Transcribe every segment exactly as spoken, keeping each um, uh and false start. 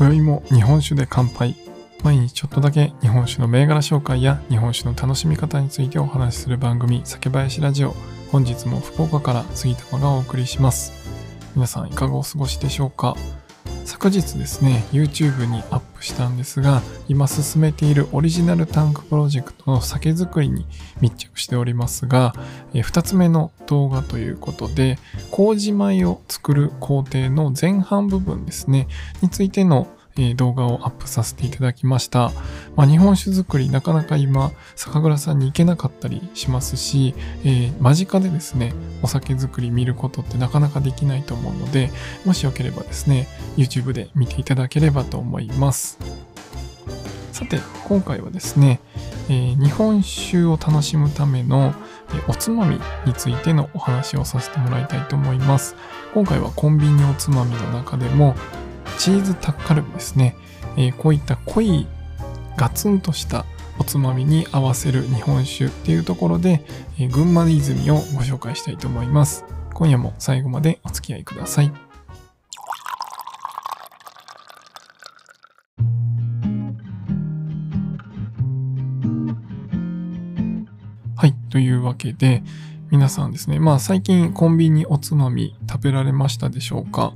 今宵も日本酒で乾杯。毎日ちょっとだけ日本酒の銘柄紹介や日本酒の楽しみ方についてお話しする番組、酒林ラジオ。本日も福岡から杉玉がお送りします。皆さんいかがお過ごしでしょうか。昨日ですね、 YouTube にアップしたんですが、今進めているオリジナルタンクプロジェクトの酒造りに密着しておりますが、ふたつめの動画ということで、麹米を作る工程の前半部分ですねについての動画をアップさせていただきました。まあ、日本酒作りなかなか今酒蔵さんに行けなかったりしますし、えー、間近でですねお酒作り見ることってなかなかできないと思うので、もしよければですね YouTube で見ていただければと思います。さて今回はですね、えー、日本酒を楽しむためのおつまみについてのお話をさせてもらいたいと思います。今回はコンビニおつまみの中でもチーズタッカルビですね、えー、こういった濃いガツンとしたおつまみに合わせる日本酒っていうところで、えー、群馬の泉をご紹介したいと思います。今夜も最後までお付き合いください。はい、というわけで皆さんですね、まあ最近コンビニおつまみ食べられましたでしょうか。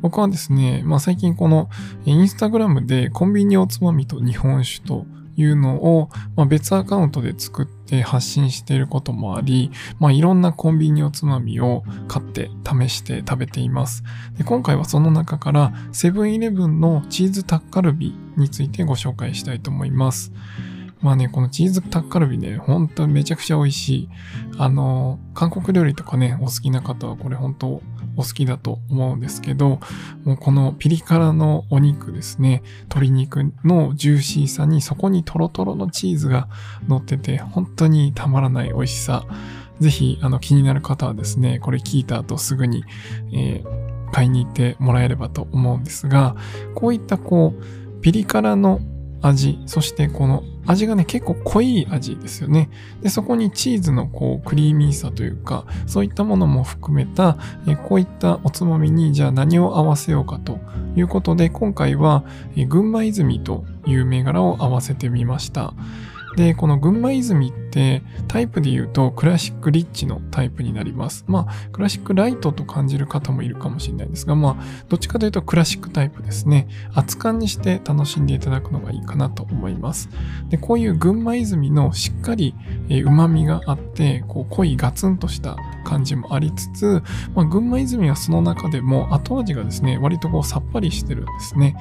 僕はですね、まあ最近このインスタグラムでコンビニおつまみと日本酒というのを、まあ、別アカウントで作って発信していることもあり、まあいろんなコンビニおつまみを買って試して食べています。で、今回はその中からセブンイレブンのチーズタッカルビについてご紹介したいと思います。まあね、このチーズタッカルビね、ほんとめちゃくちゃ美味しい。あの、韓国料理とかね、お好きな方はこれ本当お好きだと思うんですけど、もうこのピリ辛のお肉ですね、鶏肉のジューシーさにそこにトロトロのチーズが乗ってて、本当にたまらない美味しさ。ぜひ、あの、気になる方はですね、これ聞いた後すぐに、えー、買いに行ってもらえればと思うんですが、こういったこう、ピリ辛の味、そしてこの味がね結構濃い味ですよね。で、そこにチーズのこうクリーミーさというか、そういったものも含めたえこういったおつまみにじゃあ何を合わせようかということで、今回はえ群馬泉という銘柄を合わせてみました。で、この群馬泉ってタイプで言うとクラシックリッチのタイプになります。まあクラシックライトと感じる方もいるかもしれないんですが、まあどっちかというとクラシックタイプですね。熱燗にして楽しんでいただくのがいいかなと思います。で、こういう群馬泉のしっかり旨味があって、こう濃いガツンとした感じもありつつ、まあ、群馬泉はその中でも後味がですね、割とこうさっぱりしてるんですね。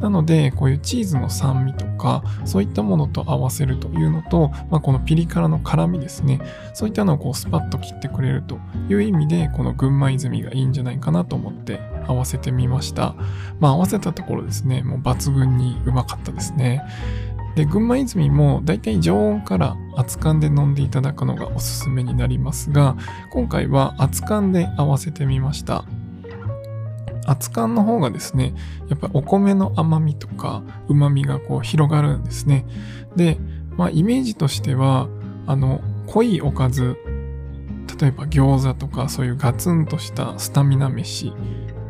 なので、こういうチーズの酸味とか、そういったものと合わせるというのと、まあ、このピリ辛の辛みですね、そういったのをこうスパッと切ってくれるという意味で、この群馬泉がいいんじゃないかなと思って合わせてみました。まあ、合わせたところですね、もう抜群にうまかったですね。で、群馬泉もだいたい常温から熱燗で飲んでいただくのがおすすめになりますが、今回は熱燗で合わせてみました。熱燗の方がですね、やっぱりお米の甘みとか旨みがこう広がるんですね。で、まあイメージとしては、あの濃いおかず、例えば餃子とかそういうガツンとしたスタミナ飯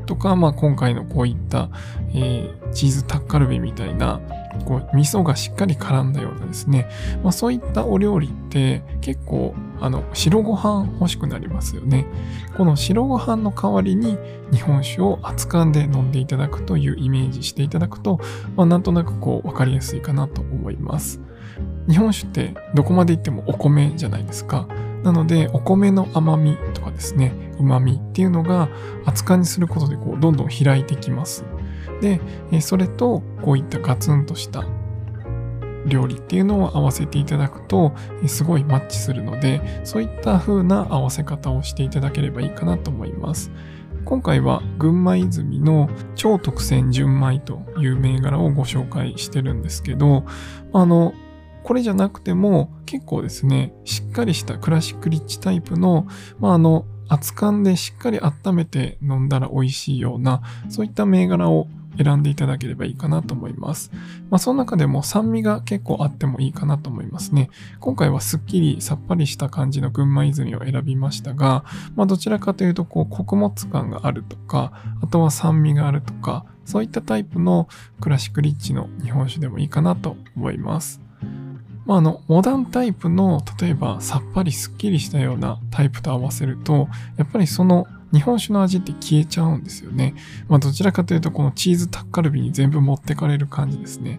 とか、まあ今回のこういった、えー、チーズタッカルビみたいなこう味噌がしっかり絡んだようなですね、まあ、そういったお料理って結構あの白ご飯欲しくなりますよね。この白ご飯の代わりに日本酒を熱燗で飲んでいただくというイメージしていただくと、まあ、なんとなくこう分かりやすいかなと思います。日本酒ってどこまでいってもお米じゃないですか。なのでお米の甘みとかですね、旨みっていうのが熱燗にすることでこうどんどん開いてきます。で、それとこういったガツンとした料理っていうのを合わせていただくとすごいマッチするので、そういった風な合わせ方をしていただければいいかなと思います。今回は群馬泉の超特選純米という銘柄をご紹介してるんですけど、あのこれじゃなくても結構ですね、しっかりしたクラシックリッチタイプの、まああの熱燗でしっかり温めて飲んだら美味しいような、そういった銘柄を選んでいただければいいかなと思います。まあ、その中でも酸味が結構あってもいいかなと思いますね。今回はすっきりさっぱりした感じの群馬泉を選びましたが、まあ、どちらかというとこう穀物感があるとか、あとは酸味があるとか、そういったタイプのクラシックリッチの日本酒でもいいかなと思います。まあ、あのモダンタイプの例えばさっぱりすっきりしたようなタイプと合わせるとやっぱりその日本酒の味って消えちゃうんですよね。まあ、どちらかというとこのチーズタッカルビに全部持ってかれる感じですね。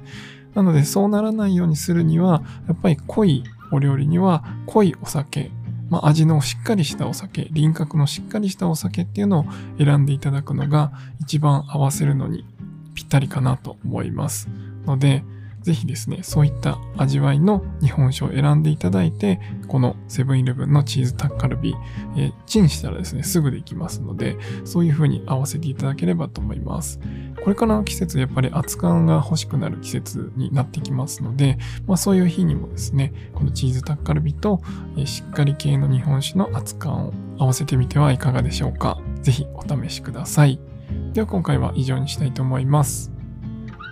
なのでそうならないようにするにはやっぱり濃いお料理には濃いお酒、まあ、味のしっかりしたお酒、輪郭のしっかりしたお酒っていうのを選んでいただくのが一番合わせるのにぴったりかなと思いますので、ぜひですね、そういった味わいの日本酒を選んでいただいて、このセブンイレブンのチーズタッカルビ、えー、チンしたらですね、すぐできますので、そういう風に合わせていただければと思います。これからの季節、やっぱり熱燗が欲しくなる季節になってきますので、まあ、そういう日にもですね、このチーズタッカルビと、えー、しっかり系の日本酒の熱燗を合わせてみてはいかがでしょうか。ぜひお試しください。では今回は以上にしたいと思います。